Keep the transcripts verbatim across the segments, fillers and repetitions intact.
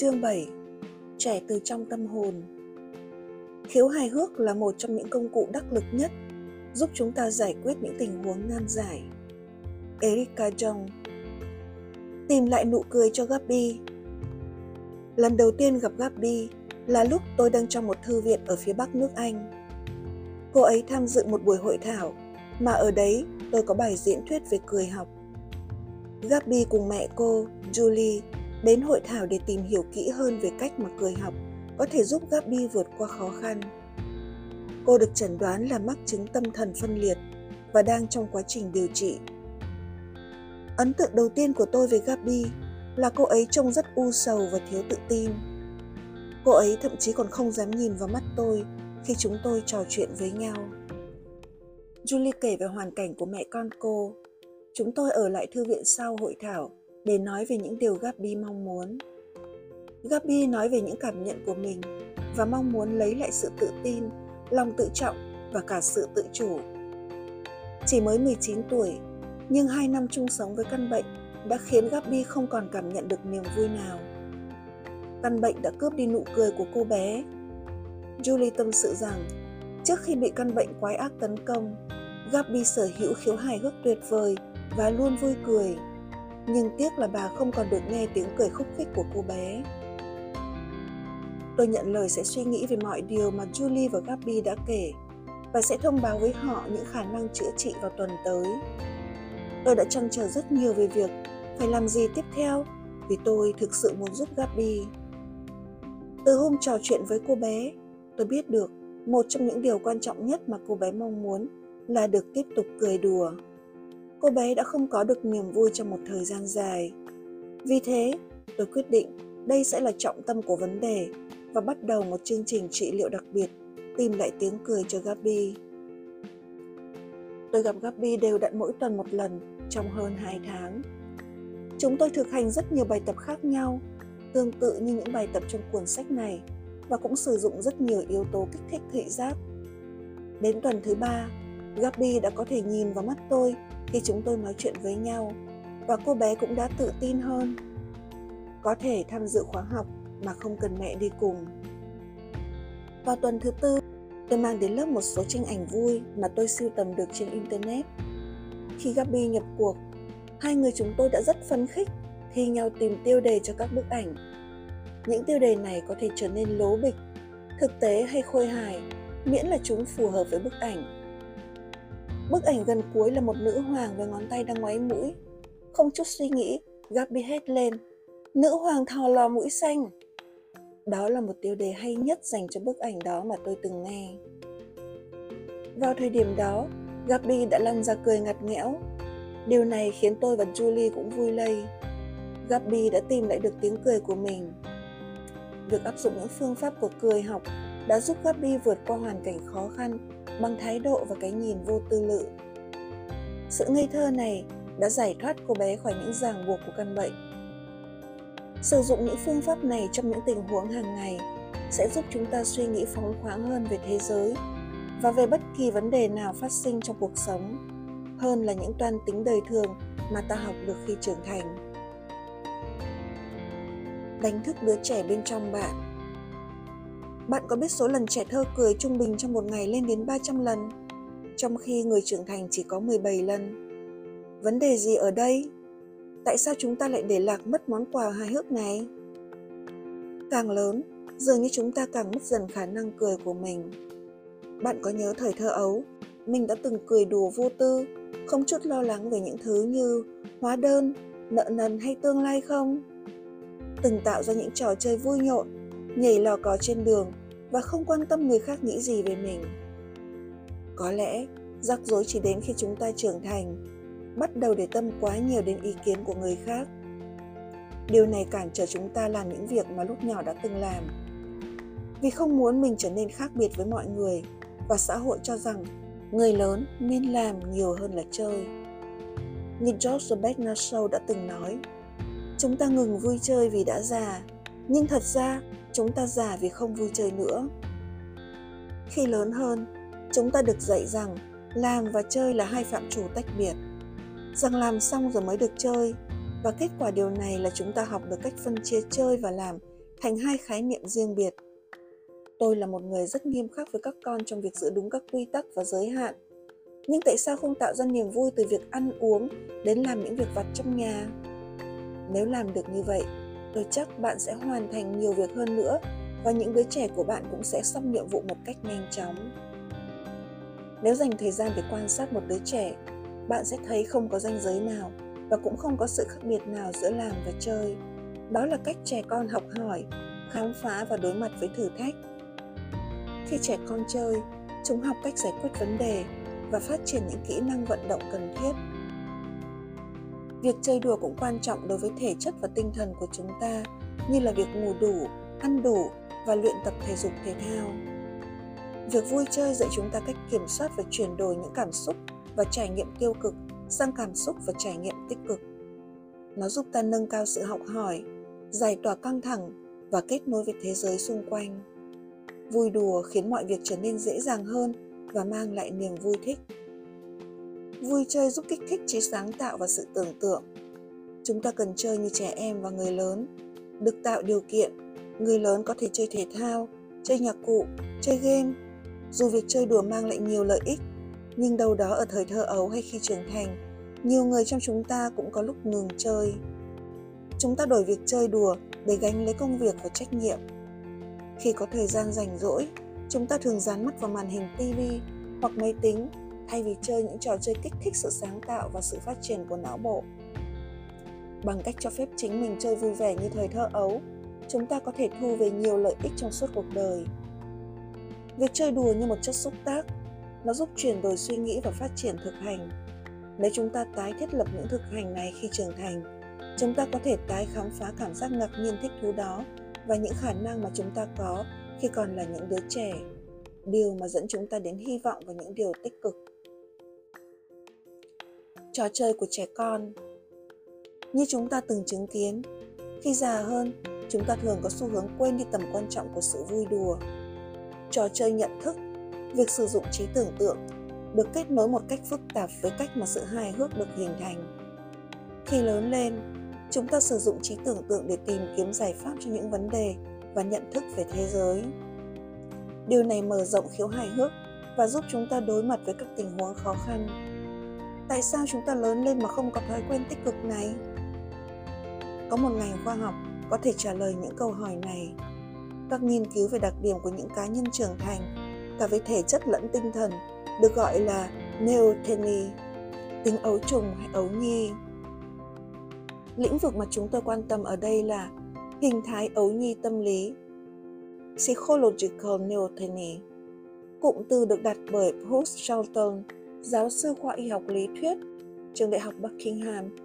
Chương bảy. Trẻ từ trong tâm hồn. Khiếu hài hước là một trong những công cụ đắc lực nhất giúp chúng ta giải quyết những tình huống nan giải. Erica Jong. Tìm lại nụ cười cho Gabby. Lần đầu tiên gặp Gabby là lúc tôi đang trong một thư viện ở phía bắc nước Anh. Cô ấy tham dự một buổi hội thảo mà ở đấy tôi có bài diễn thuyết về cười học. Gabby cùng mẹ cô, Julie, đến hội thảo để tìm hiểu kỹ hơn về cách mà cười học có thể giúp Gabby vượt qua khó khăn. Cô được chẩn đoán là mắc chứng tâm thần phân liệt và đang trong quá trình điều trị. Ấn tượng đầu tiên của tôi về Gabby là cô ấy trông rất u sầu và thiếu tự tin. Cô ấy thậm chí còn không dám nhìn vào mắt tôi khi chúng tôi trò chuyện với nhau. Julie kể về hoàn cảnh của mẹ con cô. Chúng tôi ở lại thư viện sau hội thảo để nói về những điều Gabby mong muốn. Gabby nói về những cảm nhận của mình và mong muốn lấy lại sự tự tin, lòng tự trọng và cả sự tự chủ. Chỉ mới mười chín tuổi, nhưng hai năm chung sống với căn bệnh đã khiến Gabby không còn cảm nhận được niềm vui nào. Căn bệnh đã cướp đi nụ cười của cô bé. Julie tâm sự rằng, trước khi bị căn bệnh quái ác tấn công, Gabby sở hữu khiếu hài hước tuyệt vời và luôn vui cười. Nhưng tiếc là bà không còn được nghe tiếng cười khúc khích của cô bé. Tôi nhận lời sẽ suy nghĩ về mọi điều mà Julie và Gabby đã kể và sẽ thông báo với họ những khả năng chữa trị vào tuần tới. Tôi đã trăn trở rất nhiều về việc phải làm gì tiếp theo vì tôi thực sự muốn giúp Gabby. Từ hôm trò chuyện với cô bé, tôi biết được một trong những điều quan trọng nhất mà cô bé mong muốn là được tiếp tục cười đùa. Cô bé đã không có được niềm vui trong một thời gian dài. Vì thế, tôi quyết định đây sẽ là trọng tâm của vấn đề và bắt đầu một chương trình trị liệu đặc biệt tìm lại tiếng cười cho Gabby. Tôi gặp Gabby đều đặn mỗi tuần một lần trong hơn hai tháng. Chúng tôi thực hành rất nhiều bài tập khác nhau, tương tự như những bài tập trong cuốn sách này, và cũng sử dụng rất nhiều yếu tố kích thích thị giác. Đến tuần thứ ba, Gabby đã có thể nhìn vào mắt tôi khi chúng tôi nói chuyện với nhau, và cô bé cũng đã tự tin hơn, có thể tham dự khóa học mà không cần mẹ đi cùng. Vào tuần thứ tư, tôi mang đến lớp một số tranh ảnh vui mà tôi sưu tầm được trên Internet. Khi Gabby nhập cuộc, hai người chúng tôi đã rất phấn khích thi nhau tìm tiêu đề cho các bức ảnh. Những tiêu đề này có thể trở nên lố bịch, thực tế hay khôi hài, miễn là chúng phù hợp với bức ảnh. Bức ảnh gần cuối là một nữ hoàng với ngón tay đang ngoáy mũi. Không chút suy nghĩ, Gabby hét lên: "Nữ hoàng thò lò mũi xanh!" Đó là một tiêu đề hay nhất dành cho bức ảnh đó mà tôi từng nghe. Vào thời điểm đó, Gabby đã lăn ra cười ngặt nghẽo. Điều này khiến tôi và Julie cũng vui lây. Gabby đã tìm lại được tiếng cười của mình. Việc áp dụng những phương pháp của cười học đã giúp Gabby vượt qua hoàn cảnh khó khăn bằng thái độ và cái nhìn vô tư lự. Sự ngây thơ này đã giải thoát cô bé khỏi những ràng buộc của căn bệnh. Sử dụng những phương pháp này trong những tình huống hàng ngày sẽ giúp chúng ta suy nghĩ phóng khoáng hơn về thế giới và về bất kỳ vấn đề nào phát sinh trong cuộc sống, hơn là những toan tính đời thường mà ta học được khi trưởng thành. Đánh thức đứa trẻ bên trong bạn. Bạn có biết số lần trẻ thơ cười trung bình trong một ngày lên đến ba trăm lần, trong khi người trưởng thành chỉ có mười bảy lần? Vấn đề gì ở đây? Tại sao chúng ta lại để lạc mất món quà hài hước này? Càng lớn, dường như chúng ta càng mất dần khả năng cười của mình. Bạn có nhớ thời thơ ấu, mình đã từng cười đùa vô tư, không chút lo lắng về những thứ như hóa đơn, nợ nần hay tương lai không? Từng tạo ra những trò chơi vui nhộn, nhảy lò cò trên đường và không quan tâm người khác nghĩ gì về mình. Có lẽ rắc rối chỉ đến khi chúng ta trưởng thành, bắt đầu để tâm quá nhiều đến ý kiến của người khác. Điều này cản trở chúng ta làm những việc mà lúc nhỏ đã từng làm. Vì không muốn mình trở nên khác biệt với mọi người, và xã hội cho rằng người lớn nên làm nhiều hơn là chơi. Như George Bernard Shaw đã từng nói, chúng ta ngừng vui chơi vì đã già, nhưng thật ra chúng ta già vì không vui chơi nữa. Khi lớn hơn, chúng ta được dạy rằng làm và chơi là hai phạm trù tách biệt, rằng làm xong rồi mới được chơi, và kết quả điều này là chúng ta học được cách phân chia chơi và làm thành hai khái niệm riêng biệt. Tôi là một người rất nghiêm khắc với các con trong việc giữ đúng các quy tắc và giới hạn. Nhưng tại sao không tạo ra niềm vui từ việc ăn uống đến làm những việc vặt trong nhà? Nếu làm được như vậy, tôi chắc bạn sẽ hoàn thành nhiều việc hơn nữa và những đứa trẻ của bạn cũng sẽ xong nhiệm vụ một cách nhanh chóng. Nếu dành thời gian để quan sát một đứa trẻ, bạn sẽ thấy không có ranh giới nào và cũng không có sự khác biệt nào giữa làm và chơi. Đó là cách trẻ con học hỏi, khám phá và đối mặt với thử thách. Khi trẻ con chơi, chúng học cách giải quyết vấn đề và phát triển những kỹ năng vận động cần thiết. Việc chơi đùa cũng quan trọng đối với thể chất và tinh thần của chúng ta, như là việc ngủ đủ, ăn đủ và luyện tập thể dục thể thao. Việc vui chơi dạy chúng ta cách kiểm soát và chuyển đổi những cảm xúc và trải nghiệm tiêu cực sang cảm xúc và trải nghiệm tích cực. Nó giúp ta nâng cao sự học hỏi, giải tỏa căng thẳng và kết nối với thế giới xung quanh. Vui đùa khiến mọi việc trở nên dễ dàng hơn và mang lại niềm vui thích. Vui chơi giúp kích thích trí sáng tạo và sự tưởng tượng. Chúng ta cần chơi như trẻ em và người lớn. Được tạo điều kiện, người lớn có thể chơi thể thao, chơi nhạc cụ, chơi game. Dù việc chơi đùa mang lại nhiều lợi ích, nhưng đâu đó ở thời thơ ấu hay khi trưởng thành, nhiều người trong chúng ta cũng có lúc ngừng chơi. Chúng ta đổi việc chơi đùa để gánh lấy công việc và trách nhiệm. Khi có thời gian rảnh rỗi, chúng ta thường dán mắt vào màn hình ti vi hoặc máy tính thay vì chơi những trò chơi kích thích sự sáng tạo và sự phát triển của não bộ. Bằng cách cho phép chính mình chơi vui vẻ như thời thơ ấu, chúng ta có thể thu về nhiều lợi ích trong suốt cuộc đời. Việc chơi đùa như một chất xúc tác, nó giúp chuyển đổi suy nghĩ và phát triển thực hành. Nếu chúng ta tái thiết lập những thực hành này khi trưởng thành, chúng ta có thể tái khám phá cảm giác ngạc nhiên thích thú đó và những khả năng mà chúng ta có khi còn là những đứa trẻ, điều mà dẫn chúng ta đến hy vọng và những điều tích cực. Trò chơi của trẻ con. Như chúng ta từng chứng kiến, khi già hơn, chúng ta thường có xu hướng quên đi tầm quan trọng của sự vui đùa. Trò chơi nhận thức, việc sử dụng trí tưởng tượng, được kết nối một cách phức tạp với cách mà sự hài hước được hình thành. Khi lớn lên, chúng ta sử dụng trí tưởng tượng để tìm kiếm giải pháp cho những vấn đề và nhận thức về thế giới. Điều này mở rộng khiếu hài hước và giúp chúng ta đối mặt với các tình huống khó khăn. Tại sao chúng ta lớn lên mà không có thói quen tích cực này? Có một ngành khoa học có thể trả lời những câu hỏi này. Các nghiên cứu về đặc điểm của những cá nhân trưởng thành, cả về thể chất lẫn tinh thần, được gọi là neoteny, tính ấu trùng hay ấu nhi. Lĩnh vực mà chúng tôi quan tâm ở đây là hình thái ấu nhi tâm lý, psychological neoteny. Cụm từ được đặt bởi Bruce Charlton, giáo sư khoa y học lý thuyết, trường đại học Buckingham.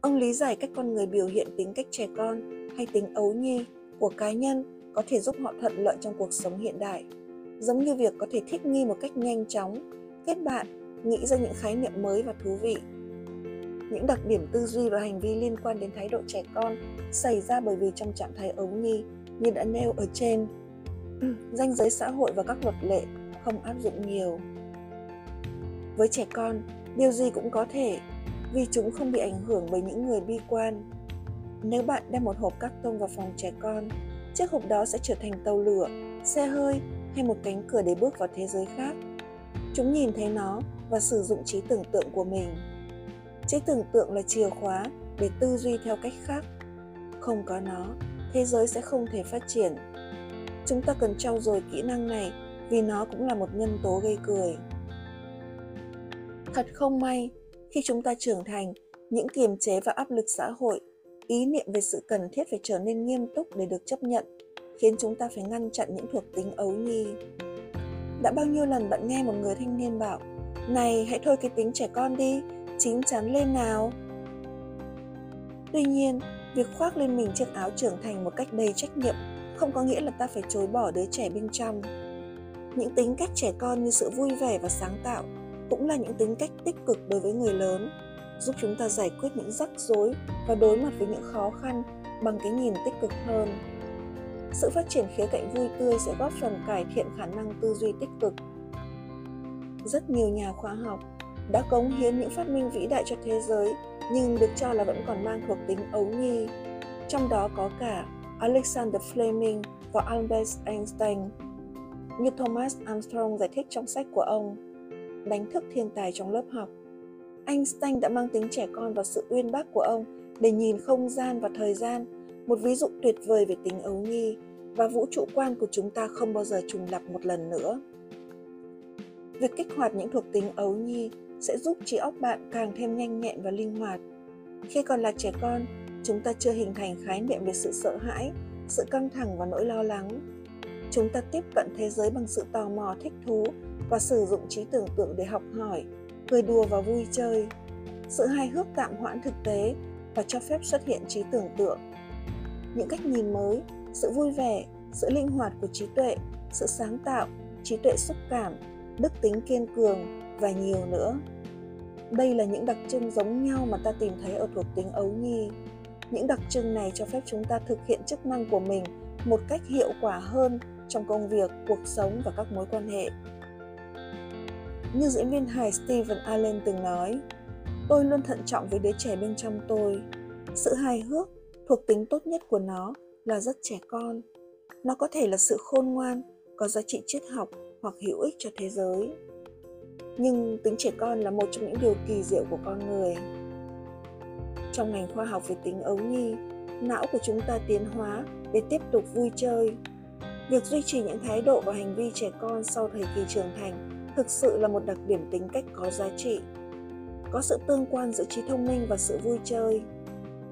Ông lý giải cách con người biểu hiện tính cách trẻ con hay tính ấu nhi của cá nhân có thể giúp họ thuận lợi trong cuộc sống hiện đại, giống như việc có thể thích nghi một cách nhanh chóng, kết bạn, nghĩ ra những khái niệm mới và thú vị. Những đặc điểm tư duy và hành vi liên quan đến thái độ trẻ con xảy ra bởi vì trong trạng thái ấu nhi như đã nêu ở trên, ranh giới xã hội và các luật lệ không áp dụng nhiều. Với trẻ con, điều gì cũng có thể, vì chúng không bị ảnh hưởng bởi những người bi quan. Nếu bạn đem một hộp cát tông vào phòng trẻ con, chiếc hộp đó sẽ trở thành tàu lửa, xe hơi hay một cánh cửa để bước vào thế giới khác. Chúng nhìn thấy nó và sử dụng trí tưởng tượng của mình. Trí tưởng tượng là chìa khóa để tư duy theo cách khác. Không có nó, thế giới sẽ không thể phát triển. Chúng ta cần trau dồi kỹ năng này vì nó cũng là một nhân tố gây cười. Thật không may, khi chúng ta trưởng thành, những kiềm chế và áp lực xã hội, ý niệm về sự cần thiết phải trở nên nghiêm túc để được chấp nhận, khiến chúng ta phải ngăn chặn những thuộc tính ấu nhi. Đã bao nhiêu lần bạn nghe một người thanh niên bảo, "Này, hãy thôi cái tính trẻ con đi, chín chắn lên nào." Tuy nhiên, việc khoác lên mình chiếc áo trưởng thành một cách đầy trách nhiệm không có nghĩa là ta phải chối bỏ đứa trẻ bên trong. Những tính cách trẻ con như sự vui vẻ và sáng tạo cũng là những tính cách tích cực đối với người lớn, giúp chúng ta giải quyết những rắc rối và đối mặt với những khó khăn bằng cái nhìn tích cực hơn. Sự phát triển khía cạnh vui tươi sẽ góp phần cải thiện khả năng tư duy tích cực. Rất nhiều nhà khoa học đã cống hiến những phát minh vĩ đại cho thế giới nhưng được cho là vẫn còn mang thuộc tính ấu nhi, trong đó có cả Alexander Fleming và Albert Einstein. Như Thomas Armstrong giải thích trong sách của ông, đánh thức thiên tài trong lớp học, Einstein đã mang tính trẻ con và sự uyên bác của ông để nhìn không gian và thời gian, một ví dụ tuyệt vời về tính ấu nhi và vũ trụ quan của chúng ta không bao giờ trùng lặp một lần nữa. Việc kích hoạt những thuộc tính ấu nhi sẽ giúp trí óc bạn càng thêm nhanh nhẹn và linh hoạt. Khi còn là trẻ con, chúng ta chưa hình thành khái niệm về sự sợ hãi, sự căng thẳng và nỗi lo lắng. Chúng ta tiếp cận thế giới bằng sự tò mò, thích thú và sử dụng trí tưởng tượng để học hỏi, cười đùa và vui chơi. Sự hài hước tạm hoãn thực tế và cho phép xuất hiện trí tưởng tượng. Những cách nhìn mới, sự vui vẻ, sự linh hoạt của trí tuệ, sự sáng tạo, trí tuệ xúc cảm, đức tính kiên cường và nhiều nữa. Đây là những đặc trưng giống nhau mà ta tìm thấy ở thuộc tính ấu nhi. Những đặc trưng này cho phép chúng ta thực hiện chức năng của mình một cách hiệu quả hơn trong công việc, cuộc sống và các mối quan hệ. Như diễn viên hài Steven Allen từng nói, tôi luôn thận trọng với đứa trẻ bên trong tôi. Sự hài hước, thuộc tính tốt nhất của nó là rất trẻ con. Nó có thể là sự khôn ngoan, có giá trị triết học hoặc hữu ích cho thế giới. Nhưng tính trẻ con là một trong những điều kỳ diệu của con người. Trong ngành khoa học về tính ấu nhi, não của chúng ta tiến hóa để tiếp tục vui chơi. Việc duy trì những thái độ và hành vi trẻ con sau thời kỳ trưởng thành thực sự là một đặc điểm tính cách có giá trị. Có sự tương quan giữa trí thông minh và sự vui chơi.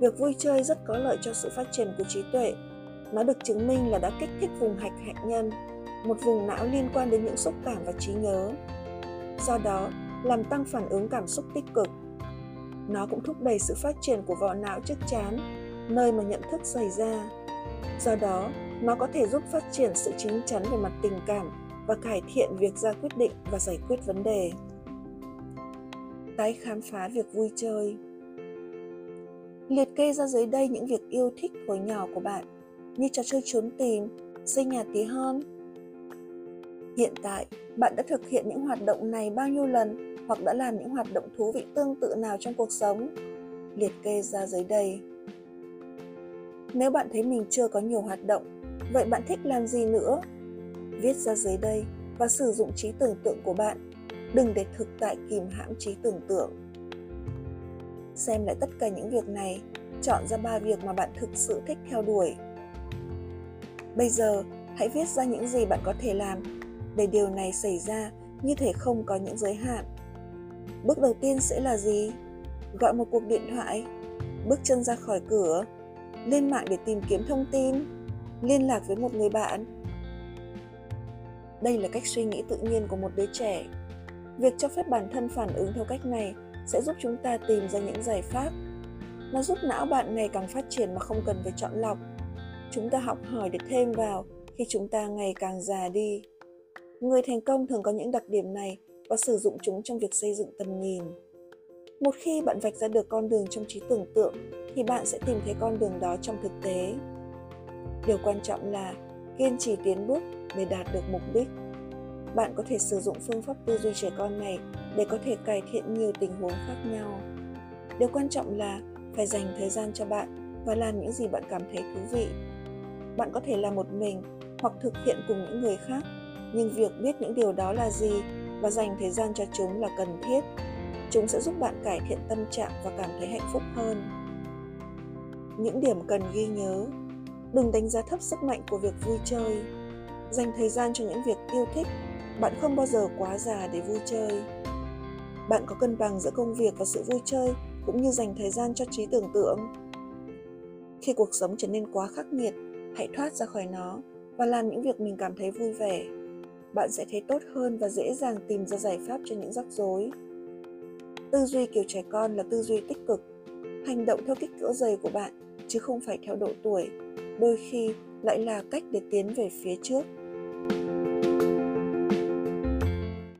Việc vui chơi rất có lợi cho sự phát triển của trí tuệ. Nó được chứng minh là đã kích thích vùng hạch hạt nhân, một vùng não liên quan đến những xúc cảm và trí nhớ. Do đó, làm tăng phản ứng cảm xúc tích cực. Nó cũng thúc đẩy sự phát triển của vỏ não trước trán, nơi mà nhận thức xảy ra. Do đó, nó có thể giúp phát triển sự chín chắn về mặt tình cảm và cải thiện việc ra quyết định và giải quyết vấn đề. Tái khám phá việc vui chơi. Liệt kê ra dưới đây những việc yêu thích hồi nhỏ của bạn, như trò chơi trốn tìm, xây nhà tí hon. Hiện tại, bạn đã thực hiện những hoạt động này bao nhiêu lần hoặc đã làm những hoạt động thú vị tương tự nào trong cuộc sống? Liệt kê ra dưới đây. Nếu bạn thấy mình chưa có nhiều hoạt động, vậy bạn thích làm gì nữa? Viết ra dưới đây và sử dụng trí tưởng tượng của bạn. Đừng để thực tại kìm hãm trí tưởng tượng. Xem lại tất cả những việc này, chọn ra ba việc mà bạn thực sự thích theo đuổi. Bây giờ, hãy viết ra những gì bạn có thể làm để điều này xảy ra như thể không có những giới hạn. Bước đầu tiên sẽ là gì? Gọi một cuộc điện thoại, bước chân ra khỏi cửa, lên mạng để tìm kiếm thông tin, liên lạc với một người bạn. Đây là cách suy nghĩ tự nhiên của một đứa trẻ. Việc cho phép bản thân phản ứng theo cách này sẽ giúp chúng ta tìm ra những giải pháp. Nó giúp não bạn ngày càng phát triển mà không cần phải chọn lọc. Chúng ta học hỏi để thêm vào khi chúng ta ngày càng già đi. Người thành công thường có những đặc điểm này và sử dụng chúng trong việc xây dựng tầm nhìn. Một khi bạn vạch ra được con đường trong trí tưởng tượng, thì bạn sẽ tìm thấy con đường đó trong thực tế. Điều quan trọng là kiên trì tiến bước để đạt được mục đích. Bạn có thể sử dụng phương pháp tư duy trẻ con này để có thể cải thiện nhiều tình huống khác nhau. Điều quan trọng là phải dành thời gian cho bạn và làm những gì bạn cảm thấy thú vị. Bạn có thể làm một mình hoặc thực hiện cùng những người khác, nhưng việc biết những điều đó là gì và dành thời gian cho chúng là cần thiết. Chúng sẽ giúp bạn cải thiện tâm trạng và cảm thấy hạnh phúc hơn. Những điểm cần ghi nhớ. Đừng đánh giá thấp sức mạnh của việc vui chơi. Dành thời gian cho những việc yêu thích. Bạn không bao giờ quá già để vui chơi. Bạn có cân bằng giữa công việc và sự vui chơi, cũng như dành thời gian cho trí tưởng tượng. Khi cuộc sống trở nên quá khắc nghiệt, hãy thoát ra khỏi nó và làm những việc mình cảm thấy vui vẻ. Bạn sẽ thấy tốt hơn và dễ dàng tìm ra giải pháp cho những rắc rối. Tư duy kiểu trẻ con là tư duy tích cực. Hành động theo kích cỡ giày của bạn, chứ không phải theo độ tuổi, đôi khi lại là cách để tiến về phía trước.